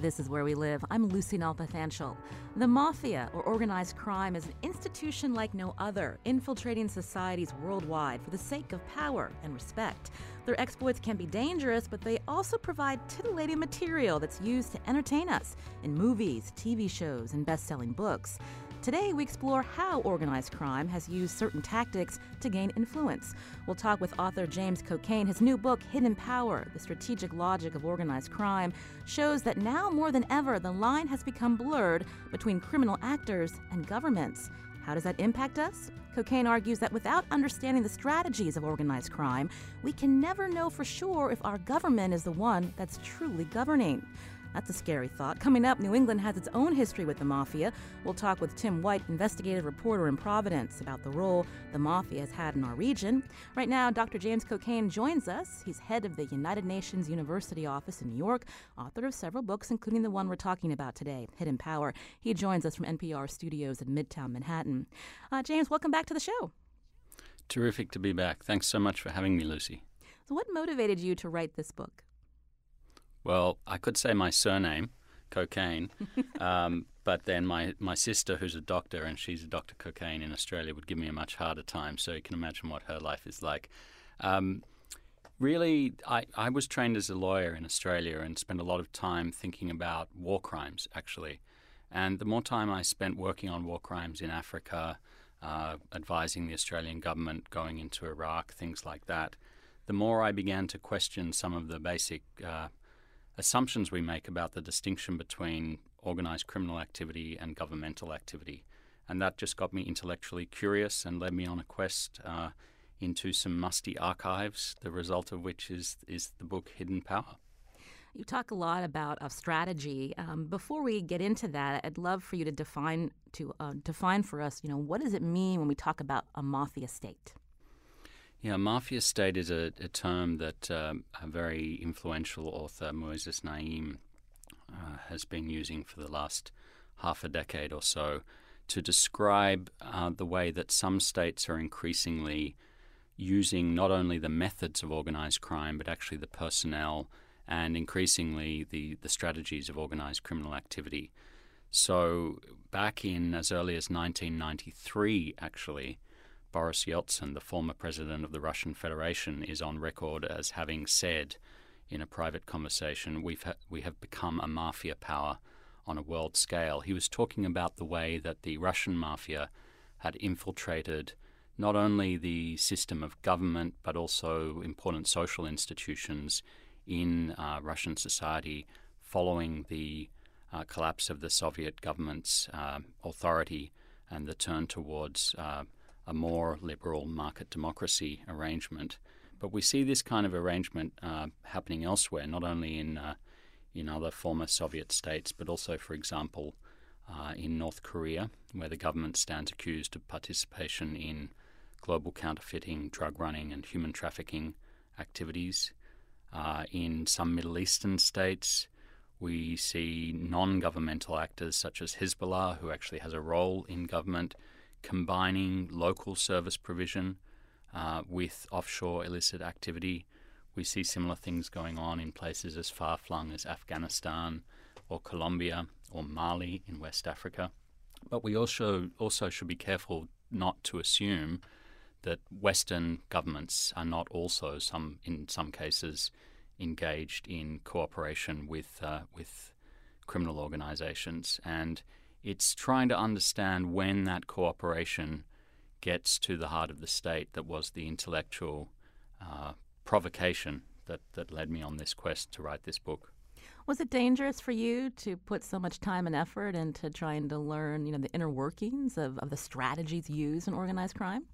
This is Where We Live. I'm Lucy Nalpathanjal. The mafia, or organized crime, is an institution like no other, infiltrating societies worldwide for the sake of power and respect. Their exploits can be dangerous, but they also provide titillating material that's used to entertain us in movies, TV shows, and best-selling books. Today, we explore how organized crime has used certain tactics to gain influence. We'll talk with author James Cockayne. His new book, Hidden Power, The Strategic Logic of Organized Crime, shows that now more than ever, the line has become blurred between criminal actors and governments. How does that impact us? Cockayne argues that without understanding the strategies of organized crime, we can never know for sure if our government is the one that's truly governing. That's a scary thought. Coming up, New England has its own history with the mafia. We'll talk with Tim White, investigative reporter in Providence, about the role the mafia has had in our region. Right now, Dr. James Cockayne joins us. He's head of the United Nations University office in New York, author of several books, including the one we're talking about today, Hidden Power. He joins us from NPR studios in Midtown Manhattan. James, welcome back to the show. Terrific to be back. Thanks so much for having me, Lucy. So what motivated you to write this book? Well, I could say my surname, Cockayne, but then my sister, who's a doctor, and she's a Dr. Cockayne in Australia, would give me a much harder time, so you can imagine what her life is like. Really, I was trained as a lawyer in Australia and spent a lot of time thinking about war crimes, actually. And the more time I spent working on war crimes in Africa, advising the Australian government, going into Iraq, things like that, the more I began to question some of the basic assumptions we make about the distinction between organized criminal activity and governmental activity. And that just got me intellectually curious and led me on a quest into some musty archives, the result of which is the book Hidden Power. You talk a lot about strategy. Before we get into that, I'd love for you to define for us, what does it mean when we talk about a mafia state? Yeah, mafia state is a term that a very influential author, Moises Naim, has been using for the last half a decade or so to describe the way that some states are increasingly using not only the methods of organized crime, but actually the personnel and increasingly the strategies of organized criminal activity. So back in as early as 1993, actually, Boris Yeltsin, the former president of the Russian Federation, is on record as having said in a private conversation, we have become a mafia power on a world scale. He was talking about the way that the Russian mafia had infiltrated not only the system of government, but also important social institutions in Russian society following the collapse of the Soviet government's authority and the turn towards a more liberal market democracy arrangement. But we see this kind of arrangement happening elsewhere, not only in other former Soviet states, but also, for example, in North Korea, where the government stands accused of participation in global counterfeiting, drug running, and human trafficking activities. In some Middle Eastern states, we see non-governmental actors such as Hezbollah, who actually has a role in government, combining local service provision with offshore illicit activity. We see similar things going on in places as far-flung as Afghanistan or Colombia or Mali in West Africa. But we also should be careful not to assume that Western governments are not also, in some cases, engaged in cooperation with criminal organizations. And it's trying to understand when that cooperation gets to the heart of the state that was the intellectual provocation that led me on this quest to write this book. Was it dangerous for you to put so much time and effort into trying to learn, the inner workings of the strategies used in organized crime?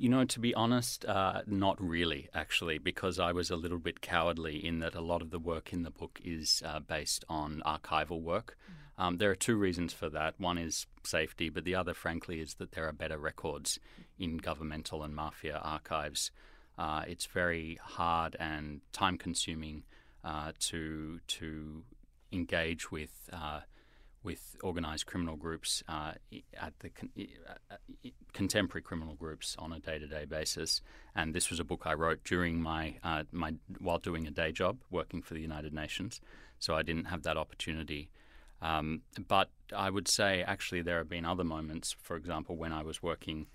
To be honest, not really, actually, because I was a little bit cowardly in that a lot of the work in the book is based on archival work. Mm-hmm. There are two reasons for that. One is safety, but the other, frankly, is that there are better records in governmental and mafia archives. It's very hard and time-consuming to engage with organised criminal groups, contemporary criminal groups on a day-to-day basis. And this was a book I wrote during while doing a day job working for the United Nations. So I didn't have that opportunity. But I would say actually there have been other moments, for example, when I was working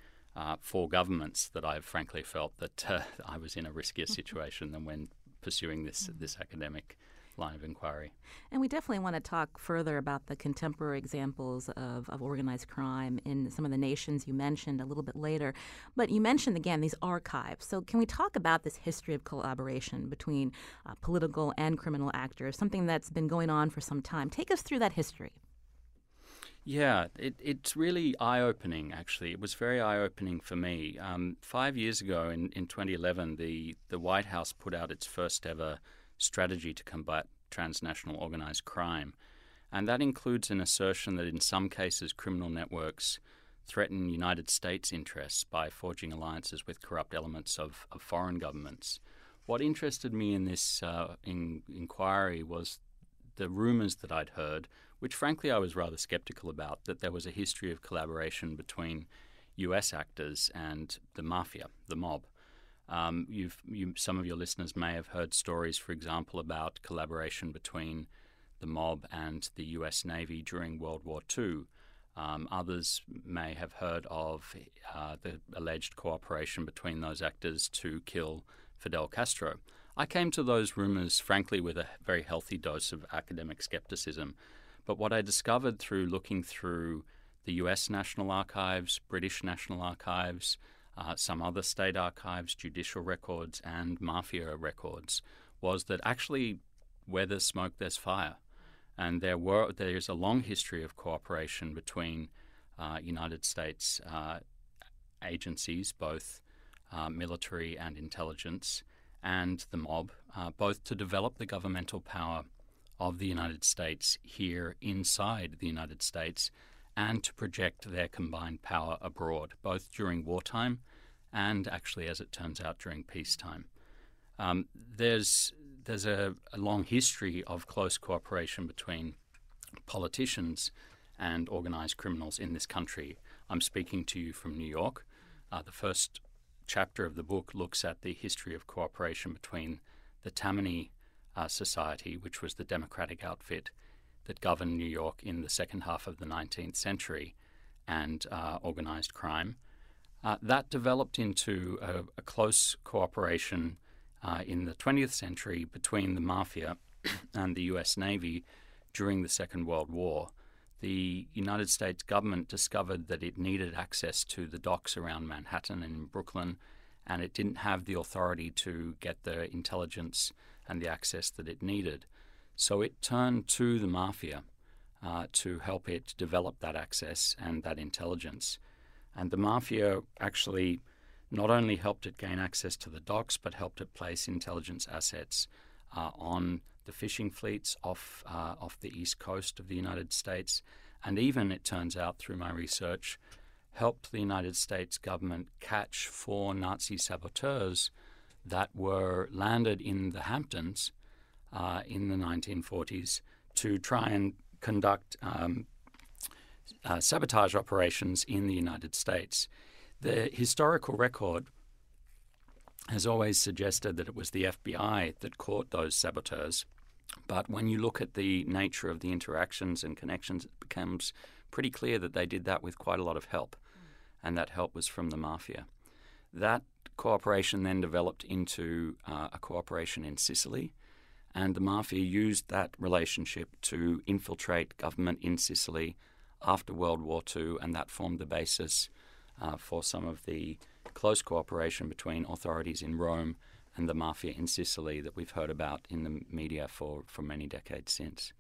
for governments, that I frankly felt that I was in a riskier situation than when pursuing this academic line of inquiry. And we definitely want to talk further about the contemporary examples of organized crime in some of the nations you mentioned a little bit later. But you mentioned, again, these archives. So can we talk about this history of collaboration between political and criminal actors, something that's been going on for some time? Take us through that history. Yeah, it's really eye-opening, actually. It was very eye-opening for me. 5 years ago, in 2011, the White House put out its first ever strategy to combat transnational organized crime. And that includes an assertion that in some cases criminal networks threaten United States interests by forging alliances with corrupt elements of foreign governments. What interested me in this inquiry was the rumors that I'd heard, which frankly I was rather skeptical about, that there was a history of collaboration between US actors and the mafia, the mob. Some of your listeners may have heard stories, for example, about collaboration between the mob and the U.S. Navy during World War II. Others may have heard of the alleged cooperation between those actors to kill Fidel Castro. I came to those rumors, frankly, with a very healthy dose of academic skepticism. But what I discovered through looking through the U.S. National Archives, British National Archives, some other state archives, judicial records, and mafia records, was that actually where there's smoke, there's fire. And there is a long history of cooperation between United States agencies, both military and intelligence, and the mob, both to develop the governmental power of the United States here inside the United States, and to project their combined power abroad, both during wartime and actually, as it turns out, during peacetime. There's a long history of close cooperation between politicians and organized criminals in this country. I'm speaking to you from New York. The first chapter of the book looks at the history of cooperation between the Tammany Society, which was the democratic outfit that governed New York in the second half of the 19th century, and organized crime. That developed into a close cooperation in the 20th century between the mafia and the US Navy during the Second World War. The United States government discovered that it needed access to the docks around Manhattan and in Brooklyn, and it didn't have the authority to get the intelligence and the access that it needed. So it turned to the mafia to help it develop that access and that intelligence. And the mafia actually not only helped it gain access to the docks, but helped it place intelligence assets on the fishing fleets off the east coast of the United States. And even, it turns out through my research, helped the United States government catch 4 Nazi saboteurs that were landed in the Hamptons in the 1940s to try and conduct sabotage operations in the United States. The historical record has always suggested that it was the FBI that caught those saboteurs, but when you look at the nature of the interactions and connections, it becomes pretty clear that they did that with quite a lot of help, and that help was from the mafia. That cooperation then developed into a cooperation in Sicily, and the mafia used that relationship to infiltrate government in Sicily after World War II, and that formed the basis for some of the close cooperation between authorities in Rome and the mafia in Sicily that we've heard about in the media for many decades since.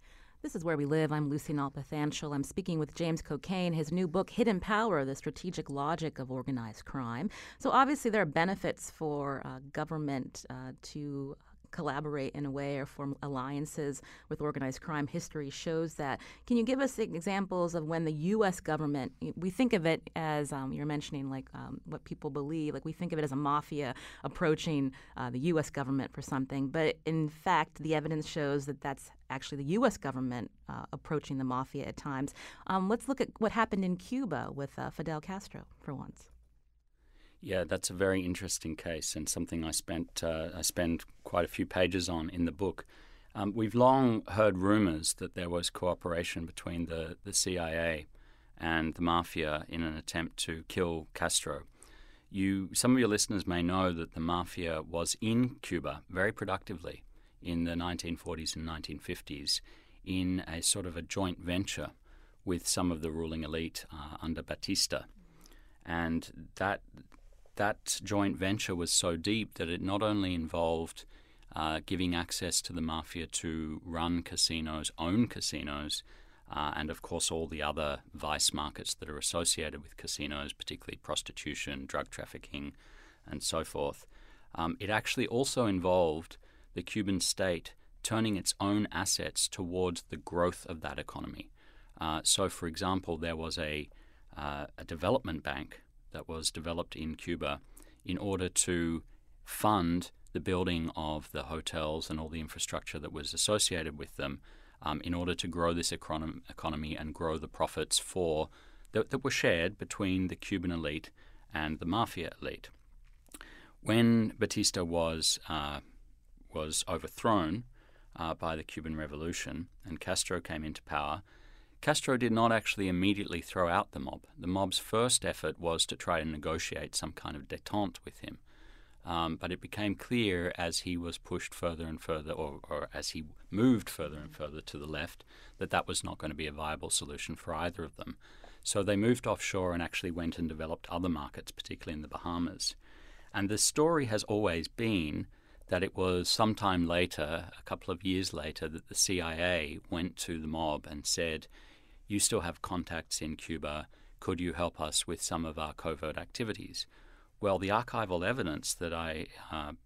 This is Where We Live. I'm Lucy Nalpathanjal. I'm speaking with James Cockayne. His new book, Hidden Power, The Strategic Logic of Organized Crime. So obviously there are benefits for government to collaborate in a way or form alliances with organized crime. History shows that. Can you give us examples of when the U.S. government, we think of it as, you're mentioning, like what people believe, like we think of it as a mafia approaching the U.S. government for something. But in fact, the evidence shows that that's actually the U.S. government approaching the mafia at times. Let's look at what happened in Cuba with Fidel Castro for once. Yeah, that's a very interesting case and something I spend quite a few pages on in the book. We've long heard rumors that there was cooperation between the CIA and the mafia in an attempt to kill Castro. Some of your listeners may know that the mafia was in Cuba very productively in the 1940s and 1950s in a sort of a joint venture with some of the ruling elite under Batista. And that joint venture was so deep that it not only involved giving access to the mafia to run casinos, own casinos, and of course all the other vice markets that are associated with casinos, particularly prostitution, drug trafficking, and so forth. It actually also involved the Cuban state turning its own assets towards the growth of that economy. So, for example, there was a development bank that was developed in Cuba in order to fund the building of the hotels and all the infrastructure that was associated with them in order to grow this economy and grow the profits that were shared between the Cuban elite and the mafia elite. When Batista was overthrown by the Cuban Revolution and Castro came into power, Castro did not actually immediately throw out the mob. The mob's first effort was to try to negotiate some kind of détente with him. But it became clear as he was pushed further and further, or as he moved further and further to the left, that was not going to be a viable solution for either of them. So they moved offshore and actually went and developed other markets, particularly in the Bahamas. And the story has always been that it was sometime later, a couple of years later, that the CIA went to the mob and said, "You still have contacts in Cuba. Could you help us with some of our covert activities?" Well, the archival evidence that I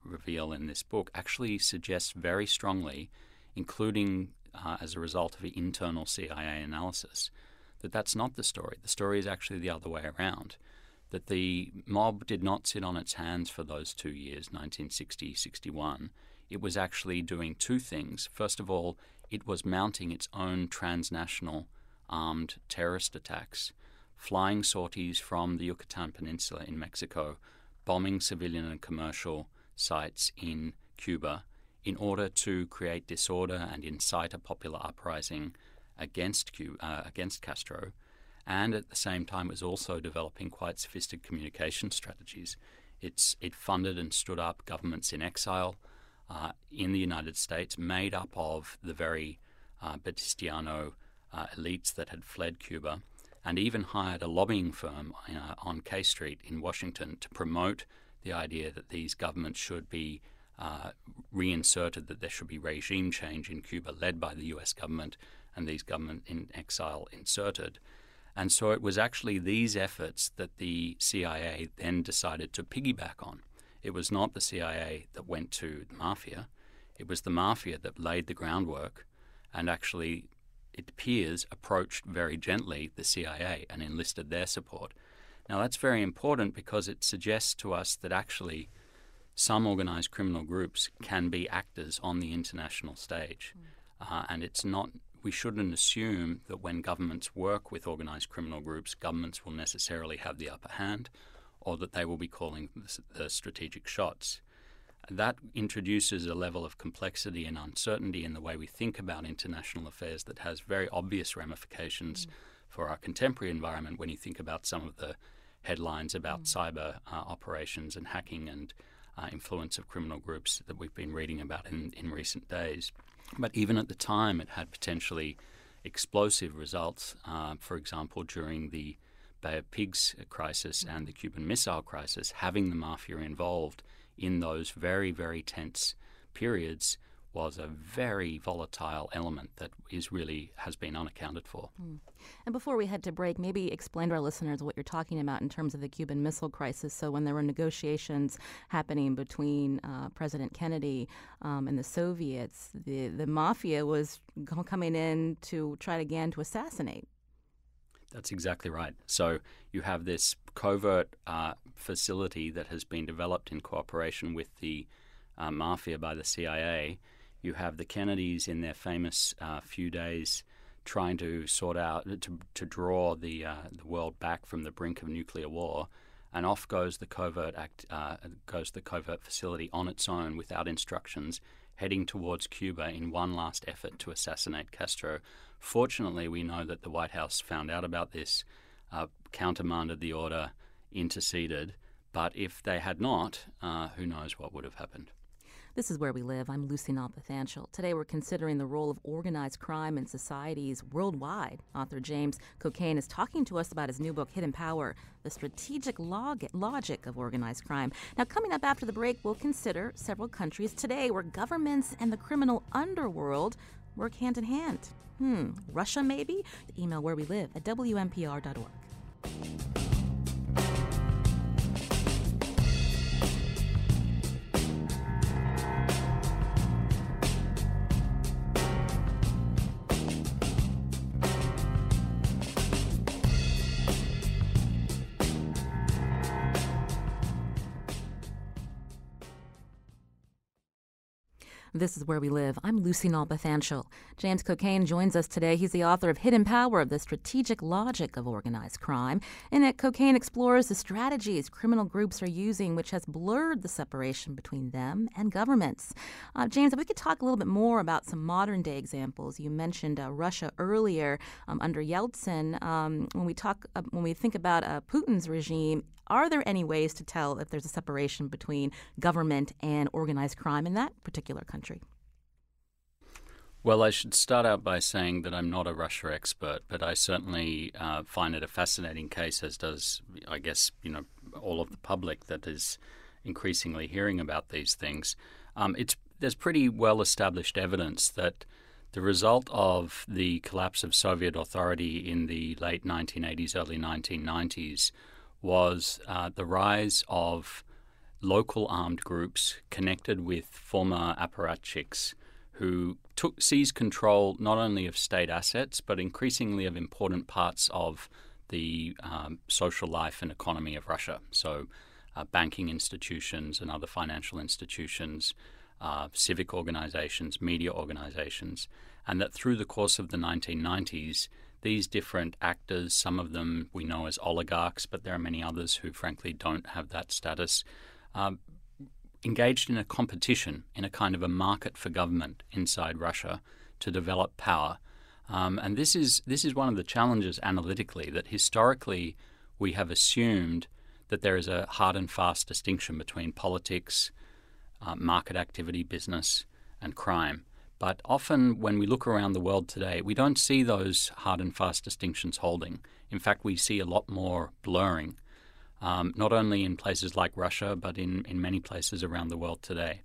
reveal in this book actually suggests very strongly, including as a result of the internal CIA analysis, that that's not the story. The story is actually the other way around, that the mob did not sit on its hands for those 2 years, 1960-61. It was actually doing two things. First of all, it was mounting its own transnational armed terrorist attacks, flying sorties from the Yucatan Peninsula in Mexico, bombing civilian and commercial sites in Cuba in order to create disorder and incite a popular uprising against Castro. And at the same time, it was also developing quite sophisticated communication strategies. It funded and stood up governments in exile in the United States, made up of the very Batistiano elites that had fled Cuba, and even hired a lobbying firm on K Street in Washington to promote the idea that these governments should be reinserted, that there should be regime change in Cuba led by the U.S. government and these government in exile inserted. And so it was actually these efforts that the CIA then decided to piggyback on. It was not the CIA that went to the mafia. It was the mafia that laid the groundwork and actually, it appears, approached very gently the CIA and enlisted their support. Now, that's very important because it suggests to us that actually some organized criminal groups can be actors on the international stage. And it's not... We shouldn't assume that when governments work with organized criminal groups, governments will necessarily have the upper hand or that they will be calling the strategic shots. That introduces a level of complexity and uncertainty in the way we think about international affairs that has very obvious ramifications for our contemporary environment when you think about some of the headlines about cyber operations and hacking and influence of criminal groups that we've been reading about in recent days. But even at the time, it had potentially explosive results, for example, during the Bay of Pigs crisis and the Cuban Missile Crisis. Having the mafia involved in those very, very tense periods was a very volatile element that is really has been unaccounted for. Mm. And before we head to break, maybe explain to our listeners what you're talking about in terms of the Cuban Missile Crisis. So when there were negotiations happening between President Kennedy and the Soviets, the mafia was coming in to try again to assassinate. That's exactly right. So you have this covert facility that has been developed in cooperation with the mafia by the CIA. You have the Kennedys in their famous few days trying to sort out, to draw the world back from the brink of nuclear war, and off goes the covert facility on its own without instructions, heading towards Cuba in one last effort to assassinate Castro. Fortunately, we know that the White House found out about this, countermanded the order, interceded, but if they had not, who knows what would have happened. This is Where We Live. I'm Lucy Nalpathanjal. Today we're considering the role of organized crime in societies worldwide. Author James Cockayne is talking to us about his new book, Hidden Power, The Strategic Logic of Organized Crime. Now, coming up after the break, we'll consider several countries today where governments and the criminal underworld work hand in hand. Russia, maybe? Email Where We Live at WMPR.org. This is Where We Live. I'm Lucy Nalpathanjal. James Cockayne joins us today. He's the author of Hidden Power, The Strategic Logic of Organized Crime. In it, Cockayne explores the strategies criminal groups are using, which has blurred the separation between them and governments. James, if we could talk a little bit more about some modern-day examples. You mentioned Russia earlier under Yeltsin. When we think about Putin's regime, are there any ways to tell if there's a separation between government and organized crime in that particular country? Well, I should start out by saying that I'm not a Russia expert, but I certainly find it a fascinating case, as does, I guess, all of the public that is increasingly hearing about these things. There's pretty well-established evidence that the result of the collapse of Soviet authority in the late 1980s, early 1990s was the rise of local armed groups connected with former apparatchiks who seized control not only of state assets but increasingly of important parts of the social life and economy of Russia. So banking institutions and other financial institutions, civic organizations, media organizations, and that through the course of the 1990s, these different actors, some of them we know as oligarchs, but there are many others who frankly don't have that status, engaged in a competition, in a kind of a market for government inside Russia to develop power. And this is one of the challenges analytically, that historically we have assumed that there is a hard and fast distinction between politics, market activity, business, and crime. But often when we look around the world today, we don't see those hard and fast distinctions holding. In fact, we see a lot more blurring, not only in places like Russia, but in many places around the world today.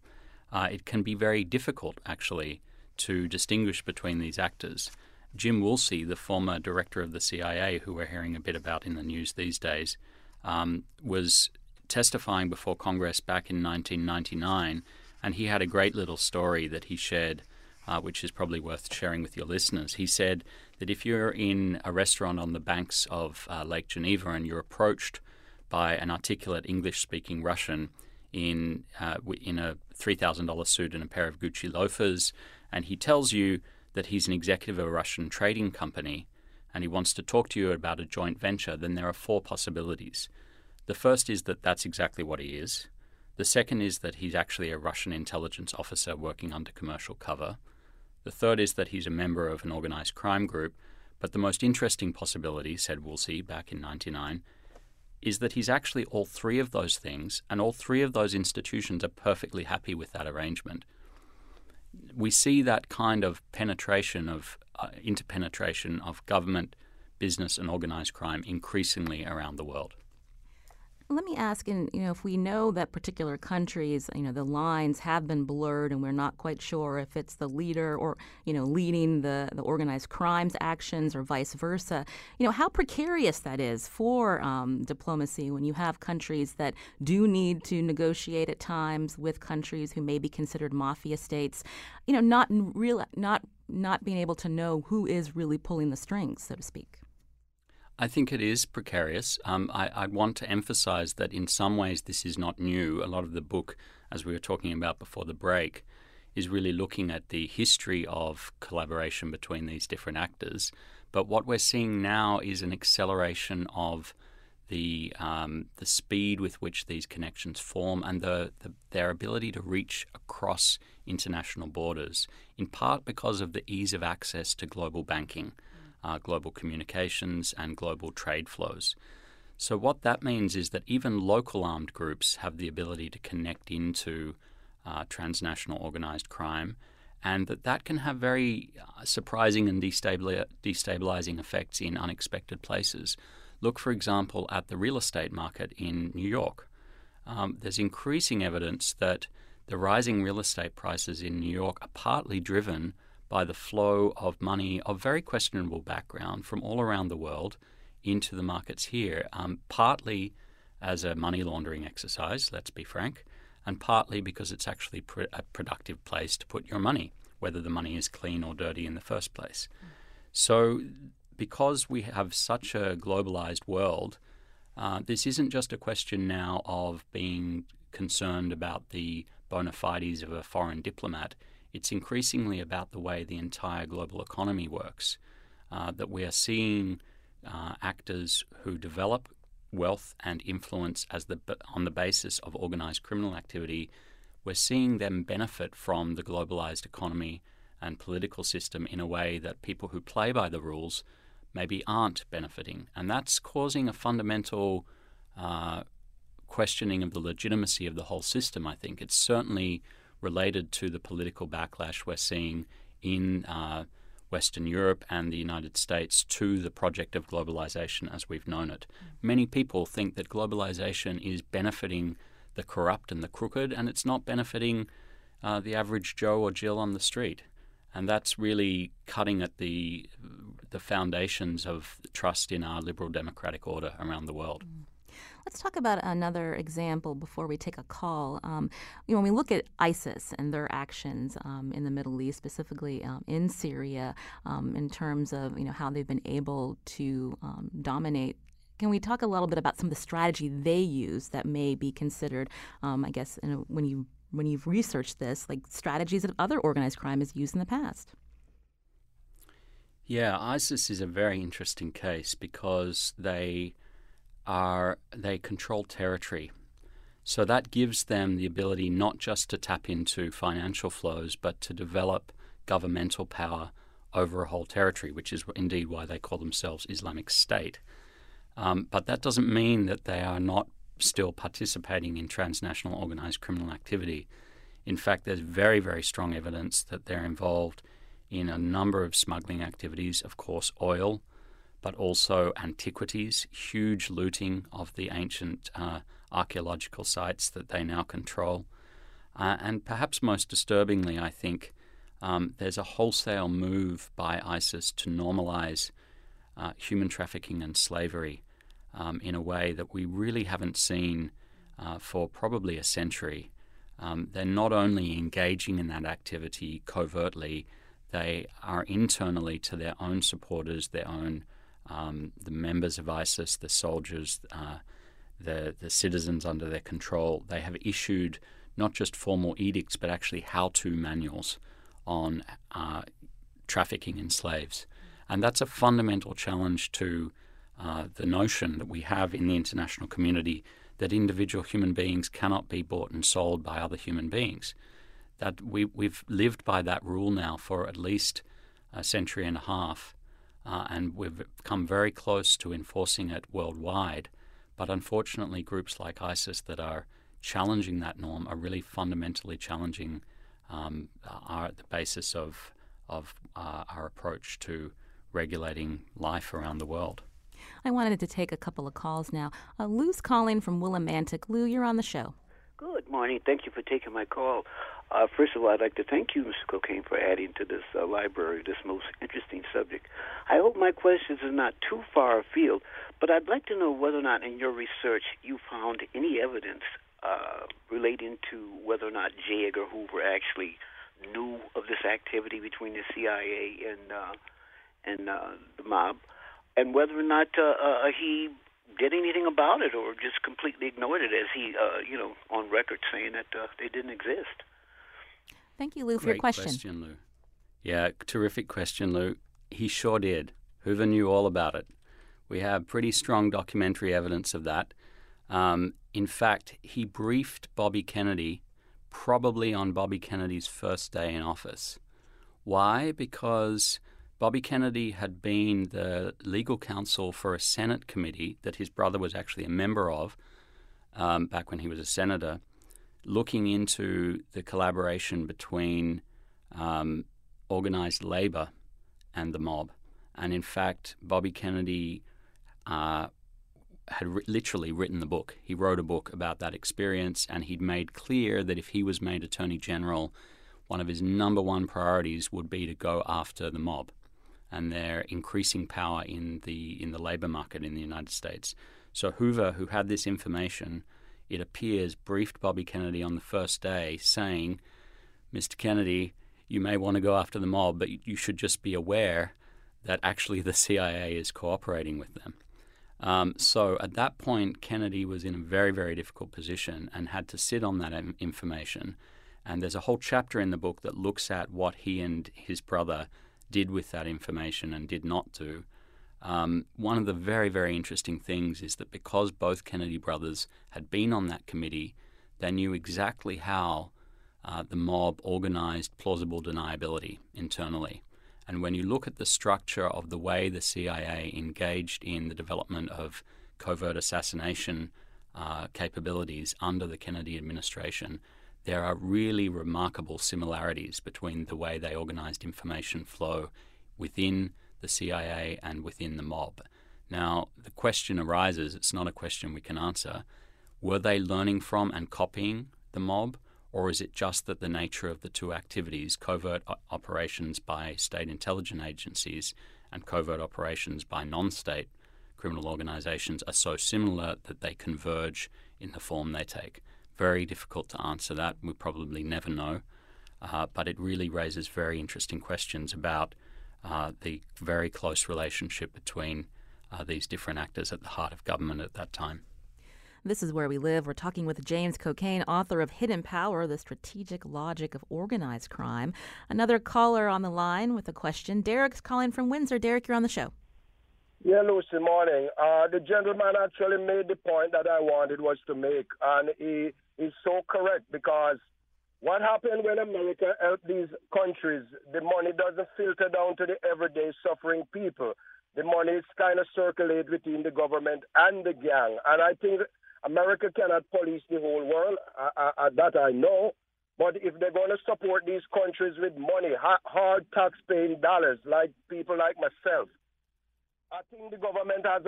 It can be very difficult, actually, to distinguish between these actors. Jim Woolsey, the former director of the CIA, who we're hearing a bit about in the news these days, was testifying before Congress back in 1999, and he had a great little story that he shared, which is probably worth sharing with your listeners. He said that if you're in a restaurant on the banks of Lake Geneva and you're approached by an articulate English-speaking Russian in a $3,000 suit and a pair of Gucci loafers, and he tells you that he's an executive of a Russian trading company and he wants to talk to you about a joint venture, then there are four possibilities. The first is that that's exactly what he is. The second is that he's actually a Russian intelligence officer working under commercial cover. The third is that he's a member of an organized crime group, but the most interesting possibility, said Woolsey back in 99, is that he's actually all three of those things, and all three of those institutions are perfectly happy with that arrangement. We see that kind of penetration of interpenetration of government, business, and organized crime increasingly around the world. Let me ask, if we know that particular countries, the lines have been blurred and we're not quite sure if it's the leader or, leading the organized crime's actions or vice versa, how precarious that is for diplomacy when you have countries that do need to negotiate at times with countries who may be considered mafia states, not being able to know who is really pulling the strings, so to speak. I think it is precarious. I want to emphasize that in some ways this is not new. A lot of the book, as we were talking about before the break, is really looking at the history of collaboration between these different actors. But what we're seeing now is an acceleration of the speed with which these connections form and their ability to reach across international borders, in part because of the ease of access to global banking, global communications and global trade flows. So what that means is that even local armed groups have the ability to connect into transnational organized crime, and that can have very surprising and destabilizing effects in unexpected places. Look, for example, at the real estate market in New York. There's increasing evidence that the rising real estate prices in New York are partly driven by the flow of money of very questionable background from all around the world into the markets here, partly as a money laundering exercise, let's be frank, and partly because it's actually a productive place to put your money, whether the money is clean or dirty in the first place. So because we have such a globalized world, this isn't just a question now of being concerned about the bona fides of a foreign diplomat. It's increasingly about the way the entire global economy works, that we are seeing actors who develop wealth and influence on the basis of organized criminal activity. We're seeing them benefit from the globalized economy and political system in a way that people who play by the rules maybe aren't benefiting. And that's causing a fundamental questioning of the legitimacy of the whole system, I think. It's certainly related to the political backlash we're seeing in Western Europe and the United States to the project of globalization as we've known it. Many people think that globalization is benefiting the corrupt and the crooked, and it's not benefiting the average Joe or Jill on the street. And that's really cutting at the foundations of trust in our liberal democratic order around the world. Let's talk about another example before we take a call. When we look at ISIS and their actions in the Middle East, specifically in Syria, in terms of how they've been able to dominate, can we talk a little bit about some of the strategy they use that may be considered, when you've researched this, like strategies that other organized crime has used in the past? Yeah, ISIS is a very interesting case because they control territory. So that gives them the ability not just to tap into financial flows, but to develop governmental power over a whole territory, which is indeed why they call themselves Islamic State. But that doesn't mean that they are not still participating in transnational organized criminal activity. In fact, there's very, very strong evidence that they're involved in a number of smuggling activities, of course, oil, but also antiquities, huge looting of the ancient archaeological sites that they now control. And perhaps most disturbingly, I think, there's a wholesale move by ISIS to normalize human trafficking and slavery in a way that we really haven't seen for probably a century. They're not only engaging in that activity covertly, they are internally to their own supporters, their own the members of ISIS, the soldiers, the citizens under their control. They have issued not just formal edicts but actually how-to manuals on trafficking in slaves. And that's a fundamental challenge to the notion that we have in the international community that individual human beings cannot be bought and sold by other human beings. That we've lived by that rule now for at least a century and a half. And we've come very close to enforcing it worldwide. But unfortunately, groups like ISIS that are challenging that norm are really fundamentally challenging the basis of our approach to regulating life around the world. I wanted to take a couple of calls now. Lou's calling from Willimantic. Lou, you're on the show. Good morning. Thank you for taking my call. First of all, I'd like to thank you, Mr. Cockayne, for adding to this library this most interesting subject. I hope my questions are not too far afield, but I'd like to know whether or not in your research you found any evidence relating to whether or not J. Edgar Hoover actually knew of this activity between the CIA and the mob, and whether or not he did anything about it or just completely ignored it, as he, on record saying that they didn't exist. Thank you, Lou, for your question. Great question, Lou. Yeah, terrific question, Lou. He sure did. Hoover knew all about it. We have pretty strong documentary evidence of that. In fact, he briefed Bobby Kennedy probably on Bobby Kennedy's first day in office. Why? Because Bobby Kennedy had been the legal counsel for a Senate committee that his brother was actually a member of back when he was a senator, looking into the collaboration between organized labor and the mob. And in fact, Bobby Kennedy had literally written the book. He wrote a book about that experience, and he'd made clear that if he was made Attorney General, one of his number one priorities would be to go after the mob and their increasing power in the labor market in the United States. So Hoover, who had this information, it appears, briefed Bobby Kennedy on the first day saying, Mr. Kennedy, you may want to go after the mob, but you should just be aware that actually the CIA is cooperating with them. So at that point, Kennedy was in a very, very difficult position and had to sit on that information. And there's a whole chapter in the book that looks at what he and his brother did with that information and did not do. One of the very, very interesting things is that because both Kennedy brothers had been on that committee, they knew exactly how the mob organized plausible deniability internally. And when you look at the structure of the way the CIA engaged in the development of covert assassination capabilities under the Kennedy administration, there are really remarkable similarities between the way they organized information flow within the CIA and within the mob. Now, the question arises, it's not a question we can answer, were they learning from and copying the mob? Or is it just that the nature of the two activities, covert operations by state intelligence agencies and covert operations by non-state criminal organizations, are so similar that they converge in the form they take? Very difficult to answer that. We'll probably never know. But it really raises very interesting questions about the very close relationship between these different actors at the heart of government at that time. This is Where We Live. We're talking with James Cockayne, author of Hidden Power, The Strategic Logic of Organized Crime. Another caller on the line with a question. Derek's calling from Windsor. Derek, you're on the show. Yeah, Lucy, morning. The gentleman actually made the point that I wanted was to make, and he is so correct, because what happened when America helped these countries, the money doesn't filter down to the everyday suffering people. The money is kind of circulated within the government and the gang, and I think America cannot police the whole world, that I know. But if they're going to support these countries with money, hard tax-paying dollars, like people like myself, I think the government has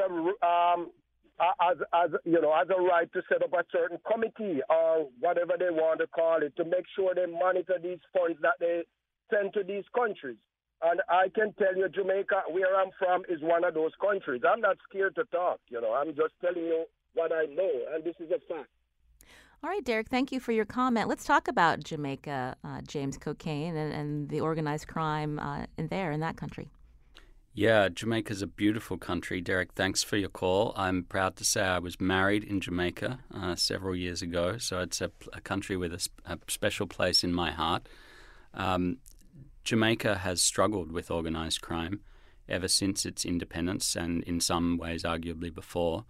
a right to set up a certain committee or whatever they want to call it to make sure they monitor these funds that they send to these countries. And I can tell you, Jamaica, where I'm from, is one of those countries. I'm not scared to talk. I'm just telling you what I know, and this is a fact. All right, Derek, thank you for your comment. Let's talk about Jamaica, James Cockayne, and the organized crime in that country. Yeah, Jamaica's a beautiful country. Derek, thanks for your call. I'm proud to say I was married in Jamaica several years ago, so it's a country with a special place in my heart. Jamaica has struggled with organized crime ever since its independence, and in some ways arguably before.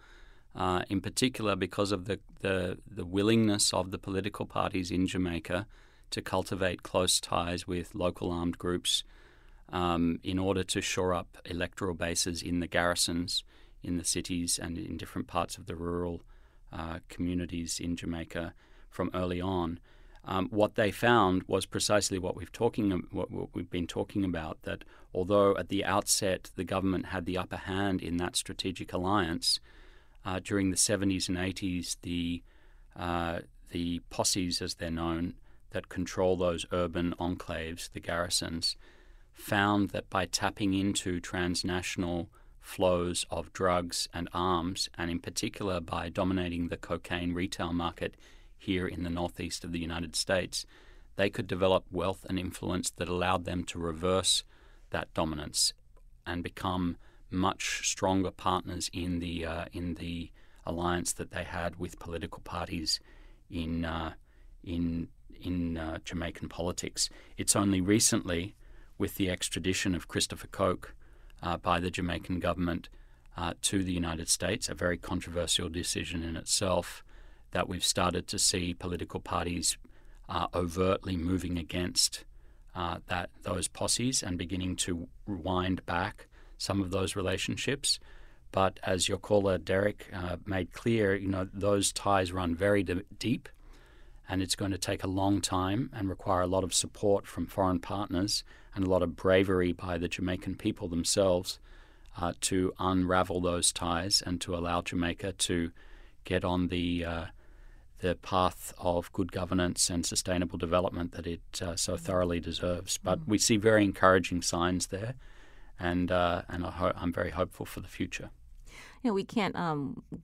In particular because of the willingness of the political parties in Jamaica to cultivate close ties with local armed groups in order to shore up electoral bases in the garrisons, in the cities and in different parts of the rural communities in Jamaica from early on. What they found was precisely what we've been talking about, that although at the outset the government had the upper hand in that strategic alliance, during the 70s and 80s, the posses, as they're known, that control those urban enclaves, the garrisons, found that by tapping into transnational flows of drugs and arms, and in particular by dominating the cocaine retail market here in the northeast of the United States, they could develop wealth and influence that allowed them to reverse that dominance and become much stronger partners in the alliance that they had with political parties in Jamaican politics. It's only recently, with the extradition of Christopher Koch by the Jamaican government to the United States, a very controversial decision in itself, that we've started to see political parties overtly moving against those posses and beginning to wind back some of those relationships. But as your caller, Derek, made clear, those ties run very deep, and it's going to take a long time and require a lot of support from foreign partners and a lot of bravery by the Jamaican people themselves to unravel those ties and to allow Jamaica to get on the path of good governance and sustainable development that it so thoroughly deserves. But we see very encouraging signs there, and I'm very hopeful for the future. We can't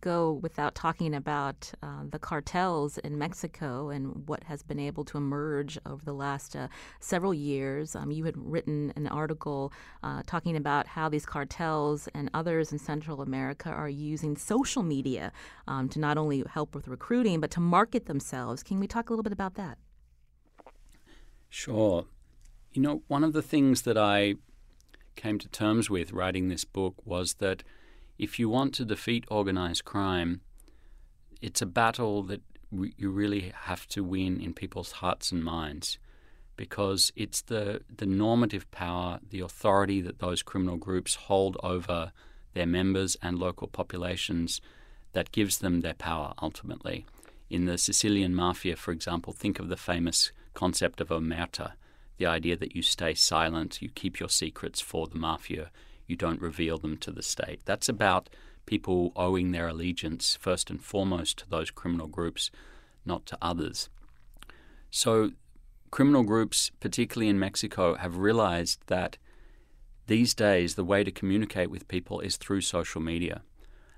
go without talking about the cartels in Mexico and what has been able to emerge over the last several years. You had written an article talking about how these cartels and others in Central America are using social media to not only help with recruiting, but to market themselves. Can we talk a little bit about that? Sure. One of the things that I came to terms with writing this book was that if you want to defeat organized crime, it's a battle that you really have to win in people's hearts and minds, because it's the normative power, the authority that those criminal groups hold over their members and local populations that gives them their power ultimately. In the Sicilian mafia, for example, think of the famous concept of omerta, the idea that you stay silent, you keep your secrets for the mafia, you don't reveal them to the state. That's about people owing their allegiance first and foremost to those criminal groups, not to others. So criminal groups, particularly in Mexico, have realized that these days the way to communicate with people is through social media.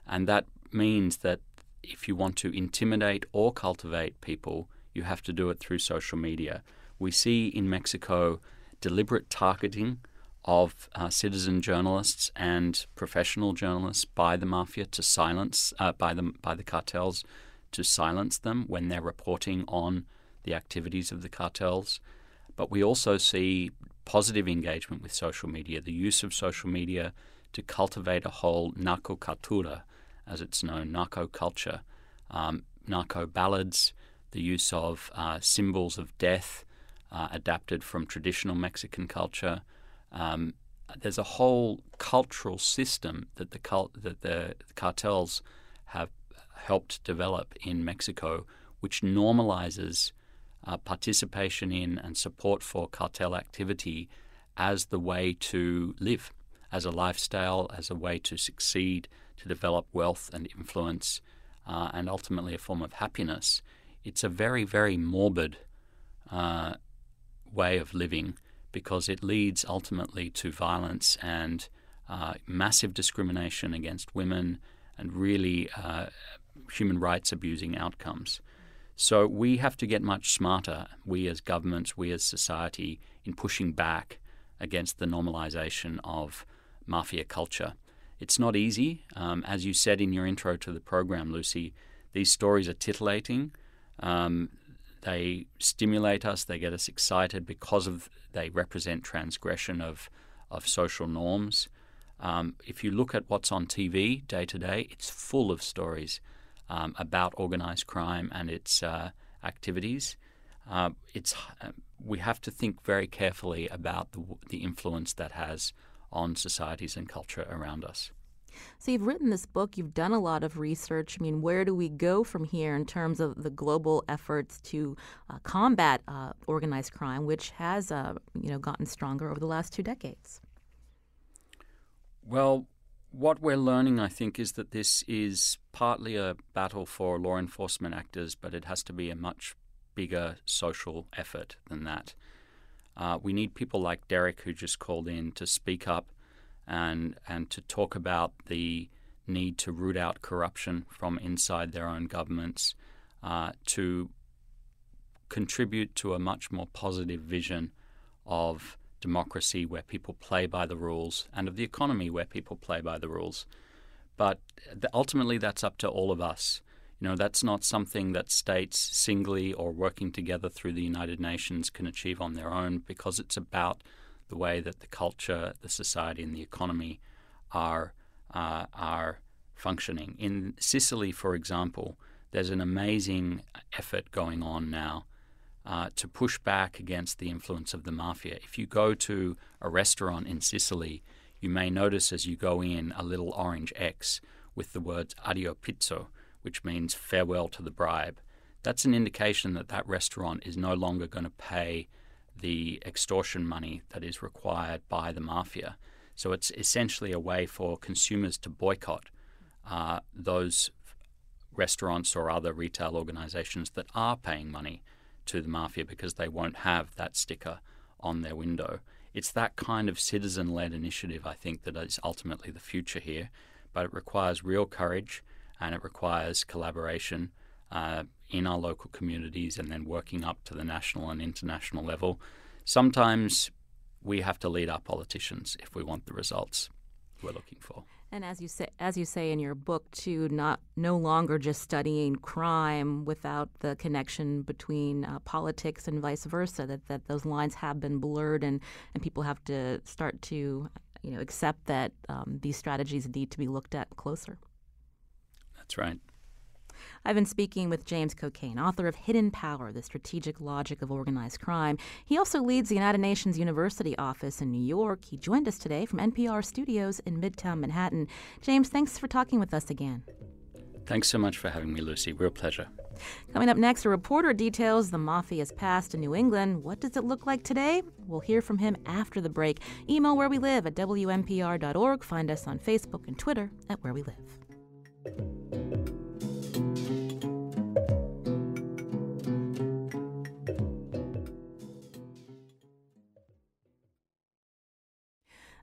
And that means that if you want to intimidate or cultivate people, you have to do it through social media. We see in Mexico deliberate targeting of citizen journalists and professional journalists by the mafia to silence, by the cartels, to silence them when they're reporting on the activities of the cartels. But we also see positive engagement with social media, the use of social media to cultivate a whole narco-cultura, as it's known, narco-culture, narco-ballads, the use of symbols of death adapted from traditional Mexican culture. There's a whole cultural system that the cartels have helped develop in Mexico, which normalizes participation in and support for cartel activity as the way to live, as a lifestyle, as a way to succeed, to develop wealth and influence, and ultimately a form of happiness. It's a very, very morbid way of living, because it leads ultimately to violence and massive discrimination against women and really human rights abusing outcomes. So we have to get much smarter, we as governments, we as society, in pushing back against the normalization of mafia culture. It's not easy. As you said in your intro to the program, Lucy, these stories are titillating. They stimulate us, they get us excited they represent transgression of social norms. If you look at what's on TV day to day, it's full of stories about organized crime and its activities. We have to think very carefully about the influence that has on societies and culture around us. So you've written this book, you've done a lot of research. I mean, where do we go from here in terms of the global efforts to combat organized crime, which has gotten stronger over the last 2 decades? Well, what we're learning, I think, is that this is partly a battle for law enforcement actors, but it has to be a much bigger social effort than that. We need people like Derek, who just called in, to speak up and to talk about the need to root out corruption from inside their own governments, to contribute to a much more positive vision of democracy where people play by the rules, and of the economy where people play by the rules. But ultimately, that's up to all of us. You know, that's not something that states singly or working together through the United Nations can achieve on their own, because it's about the way that the culture, the society, and the economy are functioning. In Sicily, for example, there's an amazing effort going on now to push back against the influence of the mafia. If you go to a restaurant in Sicily, you may notice as you go in a little orange X with the words "Addio Pizzo," which means farewell to the bribe. That's an indication that that restaurant is no longer going to pay the extortion money that is required by the mafia. So it's essentially a way for consumers to boycott those restaurants or other retail organizations that are paying money to the mafia, because they won't have that sticker on their window. It's that kind of citizen-led initiative, I think, that is ultimately the future here. But it requires real courage, and it requires collaboration in our local communities, and then working up to the national and international level. Sometimes we have to lead our politicians if we want the results we're looking for. And as you say in your book, too, no longer just studying crime without the connection between politics and vice versa. That those lines have been blurred, and people have to start to accept that these strategies need to be looked at closer. That's right. I've been speaking with James Cockayne, author of Hidden Power, The Strategic Logic of Organized Crime. He also leads the United Nations University office in New York. He joined us today from NPR studios in Midtown Manhattan. James, thanks for talking with us again. Thanks so much for having me, Lucy. Real pleasure. Coming up next, a reporter details the mafia's past in New England. What does it look like today? We'll hear from him after the break. Email Where We Live at WMPR.org. Find us on Facebook and Twitter at Where We Live.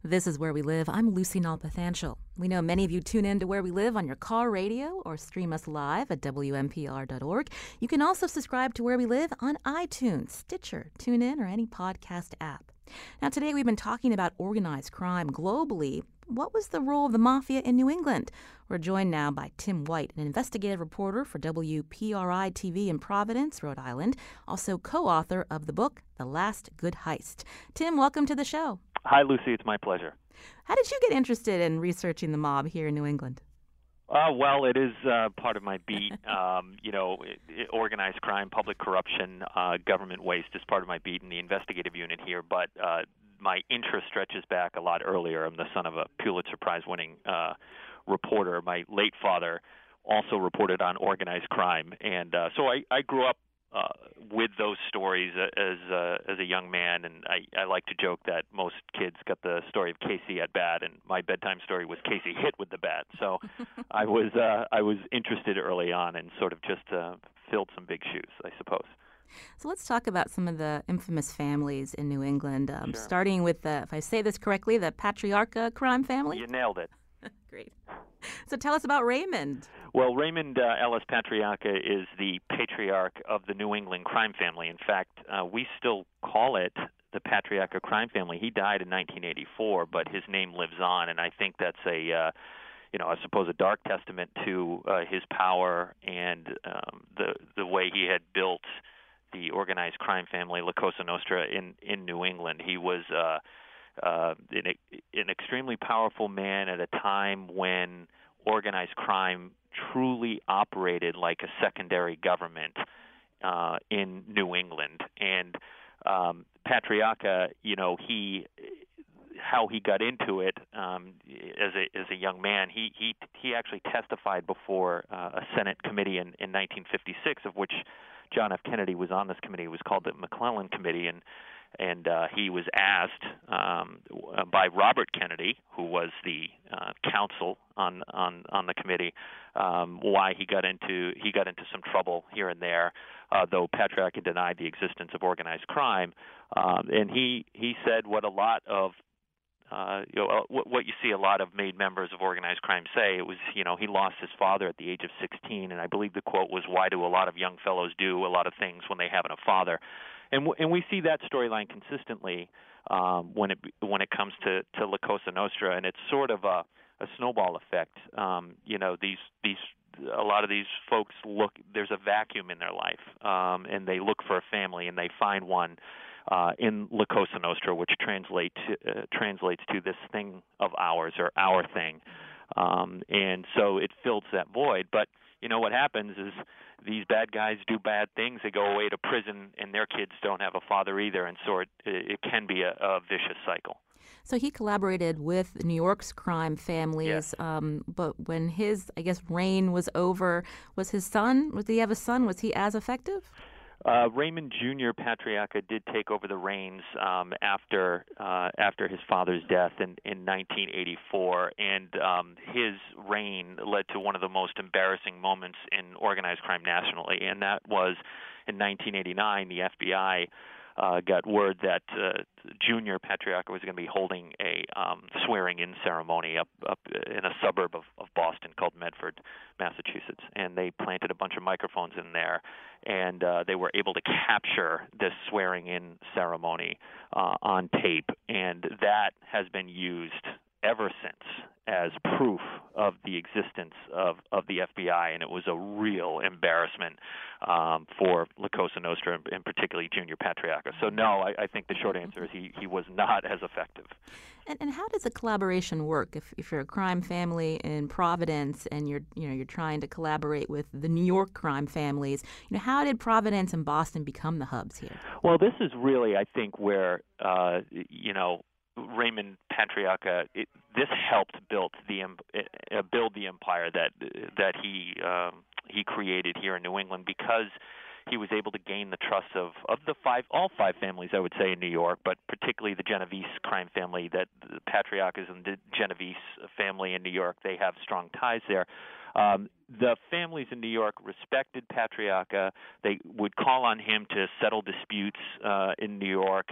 This is Where We Live. I'm Lucy Nalpathanjal. We know many of you tune in to Where We Live on your car radio or stream us live at WMPR.org. You can also subscribe to Where We Live on iTunes, Stitcher, TuneIn, or any podcast app. Now, today we've been talking about organized crime globally. What was the role of the mafia in New England? We're joined now by Tim White, an investigative reporter for WPRI-TV in Providence, Rhode Island, also co-author of the book, The Last Good Heist. Tim, welcome to the show. Hi, Lucy. It's my pleasure. How did you get interested in researching the mob here in New England? Well, it is part of my beat. Organized crime, public corruption, government waste is part of my beat in the investigative unit here, but my interest stretches back a lot earlier. I'm the son of a Pulitzer Prize-winning reporter. My late father also reported on organized crime, and so I grew up with those stories as a young man, and I like to joke that most kids got the story of Casey at bat, and my bedtime story was Casey hit with the bat. So I was interested early on, and sort of just filled some big shoes, I suppose. So let's talk about some of the infamous families in New England, sure. Starting with the, if I say this correctly, the Patriarca crime family. You nailed it. Great. So tell us about Raymond. Well, Raymond Ellis Patriarca is the patriarch of the New England crime family. In fact, we still call it the Patriarca crime family. He died in 1984, but his name lives on, and I think that's a, I suppose a dark testament to his power and the way he had built the organized crime family, La Cosa Nostra, in New England. He was an extremely powerful man at a time when organized crime truly operated like a secondary government in New England. And Patriarca, he how he got into it as a young man. He actually testified before a Senate committee in 1956, of which John F. Kennedy was on this committee. It was called the McClellan Committee, and he was asked by Robert Kennedy, who was the counsel on the committee, why he got into some trouble here and there, though Patriarca denied the existence of organized crime, and he said what a lot of what you see a lot of made members of organized crime say. It was, he lost his father at the age of 16, and I believe the quote was, "Why do a lot of young fellows do a lot of things when they haven't a father?" And we see that storyline consistently when it comes to La Cosa Nostra, and it's sort of a snowball effect. A lot of these folks look, there's a vacuum in their life, and they look for a family, and they find one in La Cosa Nostra, which translates to this thing of ours, or our thing, and so it fills that void. But what happens is these bad guys do bad things. They go away to prison, and their kids don't have a father either, and so it can be a vicious cycle. So he collaborated with New York's crime families, yeah. But when his, reign was over, did he have a son? Was he as effective? Raymond Jr. Patriarca did take over the reins after his father's death in 1984, and his reign led to one of the most embarrassing moments in organized crime nationally, and that was in 1989. The FBI got word that Junior Patriarca was going to be holding a swearing-in ceremony up in a suburb of Boston called Medford, Massachusetts, and they planted a bunch of microphones in there, and they were able to capture this swearing-in ceremony on tape, and that has been used ever since as proof of the existence of the FBI, and it was a real embarrassment for La Cosa Nostra, and particularly Junior Patriarca. So no, I think the short answer is he was not as effective. And how does a collaboration work? If you're a crime family in Providence and you're trying to collaborate with the New York crime families, how did Providence and Boston become the hubs here? Well, this is really, I think, where Raymond Patriarca, this helped build the empire that he created here in New England, because he was able to gain the trust of all five families, I would say, in New York, but particularly the Genovese crime family. That the Patriarcas and the Genovese family in New York, they have strong ties there. The families in New York respected Patriarca. They would call on him to settle disputes in New York,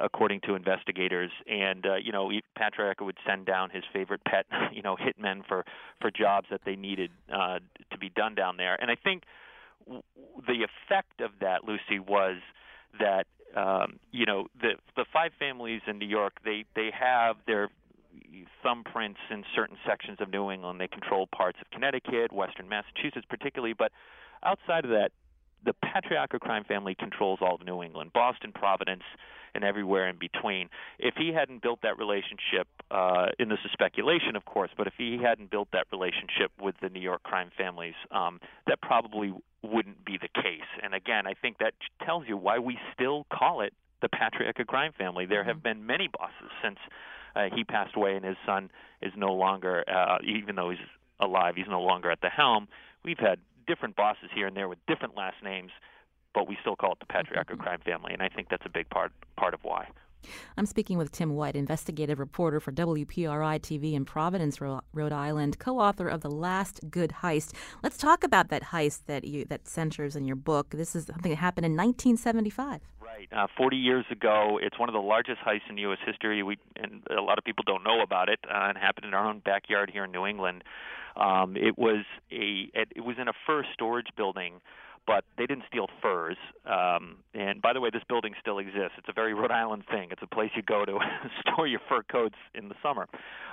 according to investigators, and Patriarca would send down his favorite pet, hitmen for jobs that they needed to be done down there. And I think the effect of that, Lucy, was that the five families in New York, they have their thumbprints in certain sections of New England. They control parts of Connecticut, Western Massachusetts, particularly, but outside of that, the Patriarca crime family controls all of New England, Boston, Providence, and everywhere in between. If he hadn't built that relationship, and this is speculation, of course, but if he hadn't built that relationship with the New York crime families, that probably wouldn't be the case. And again, I think that tells you why we still call it the Patriarca crime family. There have been many bosses since he passed away, and his son is no longer, even though he's alive, he's no longer at the helm. We've had different bosses here and there with different last names, but we still call it the Patriarca crime family, and I think that's a big part of why. I'm speaking with Tim White, investigative reporter for WPRI-TV in Providence, Rhode Island, co-author of The Last Good Heist. Let's talk about that heist that centers in your book. This is something that happened in 1975. Right. 40 years ago. It's one of the largest heists in U.S. history, and a lot of people don't know about it, and happened in our own backyard here in New England. It was in a fur storage building, but they didn't steal furs. And by the way, this building still exists. It's a very Rhode Island thing. It's a place you go to store your fur coats in the summer.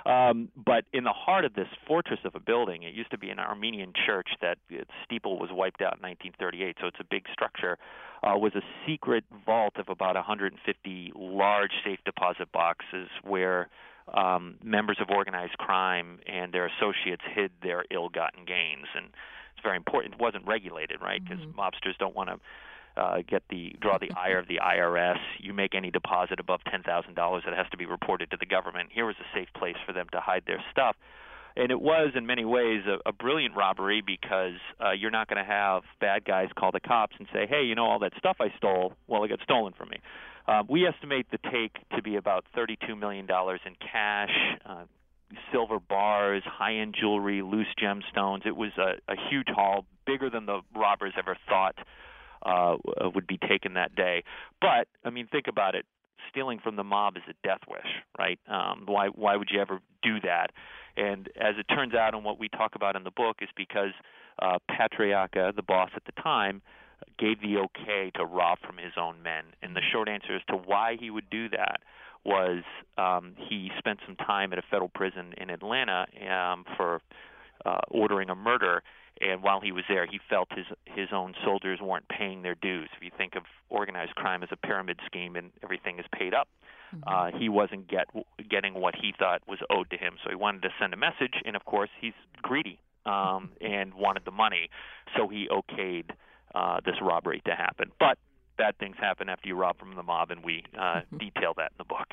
But in the heart of this fortress of a building, it used to be an Armenian church that its steeple was wiped out in 1938, so it's a big structure, was a secret vault of about 150 large safe deposit boxes where members of organized crime and their associates hid their ill-gotten gains. And it's very important. It wasn't regulated, right? Because mobsters don't want to draw the ire of the IRS. You make any deposit above $10,000 that has to be reported to the government. Here was a safe place for them to hide their stuff. And it was, in many ways, a brilliant robbery because you're not going to have bad guys call the cops and say, hey, you know, all that stuff I stole, well, it got stolen from me. We estimate the take to be about $32 million in cash, silver bars, high-end jewelry, loose gemstones. It was a huge haul, bigger than the robbers ever thought would be taken that day. But, I mean, think about it. Stealing from the mob is a death wish, right? Why would you ever do that? And as it turns out, and what we talk about in the book is because Patriarca, the boss at the time, gave the okay to rob from his own men. And the short answer as to why he would do that was he spent some time at a federal prison in Atlanta for ordering a murder. And while he was there, he felt his own soldiers weren't paying their dues. If you think of organized crime as a pyramid scheme and everything is paid up, he wasn't getting what he thought was owed to him. So he wanted to send a message, and of course he's greedy and wanted the money. So he okayed this robbery to happen. But bad things happen after you rob from the mob, and we detail that in the book.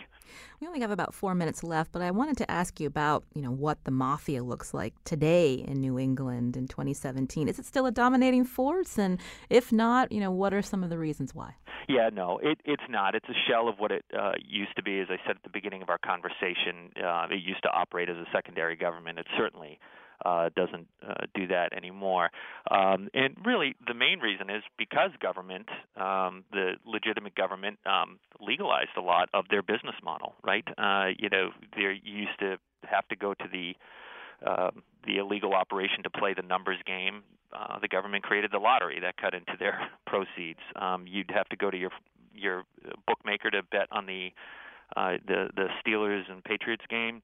We only have about 4 minutes left, but I wanted to ask you about, you know, what the mafia looks like today in New England in 2017. Is it still a dominating force? And if not, you know, what are some of the reasons why? Yeah, no, it's not. It's a shell of what it used to be. As I said at the beginning of our conversation, it used to operate as a secondary government. It certainly doesn't do that anymore. And really, the main reason is because government, the legitimate government, legalized a lot of their business model, right? You know, they used to have to go to the illegal operation to play the numbers game. The government created the lottery that cut into their proceeds. You'd have to go to your bookmaker to bet on the Steelers and Patriots game.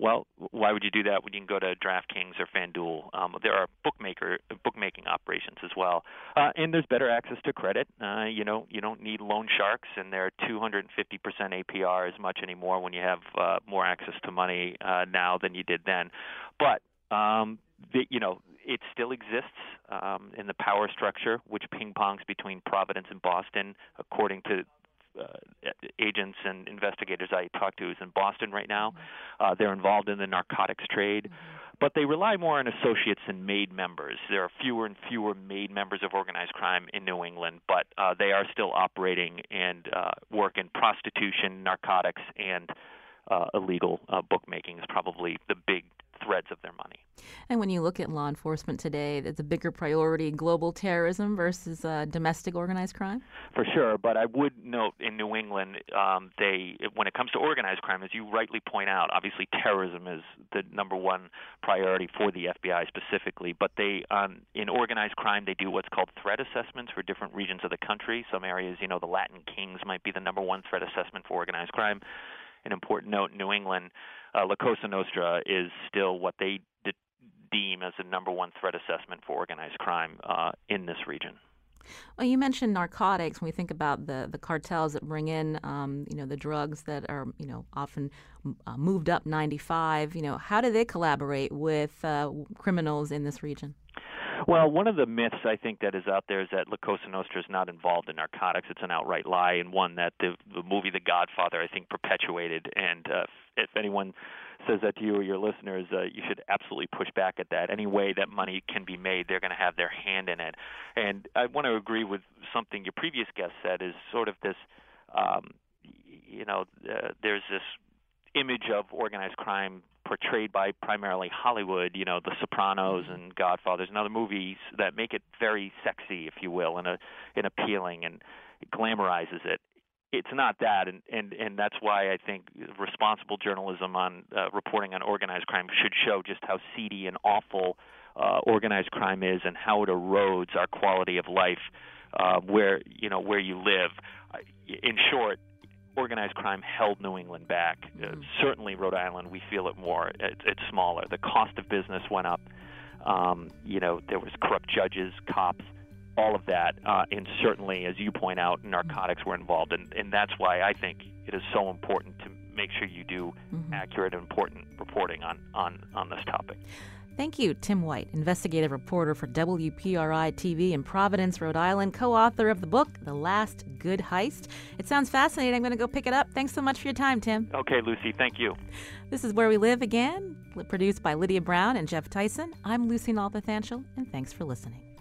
Well, why would you do that when you can go to DraftKings or FanDuel? There are bookmaking operations as well. And there's better access to credit. You know, you don't need loan sharks, and they're 250% APR as much anymore when you have more access to money now than you did then. But, you know, it still exists in the power structure, which ping-pongs between Providence and Boston, according to agents and investigators I talk to who's in Boston right now. They're involved in the narcotics trade, but they rely more on associates than made members. There are fewer and fewer made members of organized crime in New England, but they are still operating and work in prostitution, narcotics, and illegal bookmaking is probably the big threads of their money. And when you look at law enforcement today, that's a bigger priority, global terrorism versus domestic organized crime? For sure, but I would note in New England, when it comes to organized crime, as you rightly point out, obviously terrorism is the number one priority for the FBI specifically, but they, in organized crime, they do what's called threat assessments for different regions of the country. Some areas, you know, the Latin Kings might be the number one threat assessment for organized crime. An important note, New England, La Cosa Nostra is still what they deem as the number one threat assessment for organized crime in this region. Well, you mentioned narcotics. When we think about the cartels that bring in, you know, the drugs that are, you know, often moved up 95, you know, how do they collaborate with criminals in this region? Well, one of the myths I think that is out there is that La Cosa Nostra is not involved in narcotics. It's an outright lie, and one that the movie The Godfather, I think, perpetuated. And if anyone says that to you or your listeners, you should absolutely push back at that. Any way that money can be made, they're going to have their hand in it. And I want to agree with something your previous guest said is sort of this, you know, there's this image of organized crime portrayed by primarily Hollywood, you know, The Sopranos and Godfathers and other movies that make it very sexy, if you will, and appealing, and it glamorizes it. It's not that, and that's why I think responsible journalism on reporting on organized crime should show just how seedy and awful organized crime is and how it erodes our quality of life where you live. In short, organized crime held New England back. Certainly Rhode Island, we feel it more. It's smaller. The cost of business went up. You know, there was corrupt judges, cops, all of that. And certainly, as you point out, narcotics were involved. And that's why I think it is so important to make sure you do accurate and important reporting on this topic. Thank you, Tim White, investigative reporter for WPRI-TV in Providence, Rhode Island, co-author of the book, The Last Good Heist. It sounds fascinating. I'm going to go pick it up. Thanks so much for your time, Tim. Okay, Lucy. Thank you. This is Where We Live Again, produced by Lydia Brown and Jeff Tyson. I'm Lucy Nalpathanjal, and thanks for listening.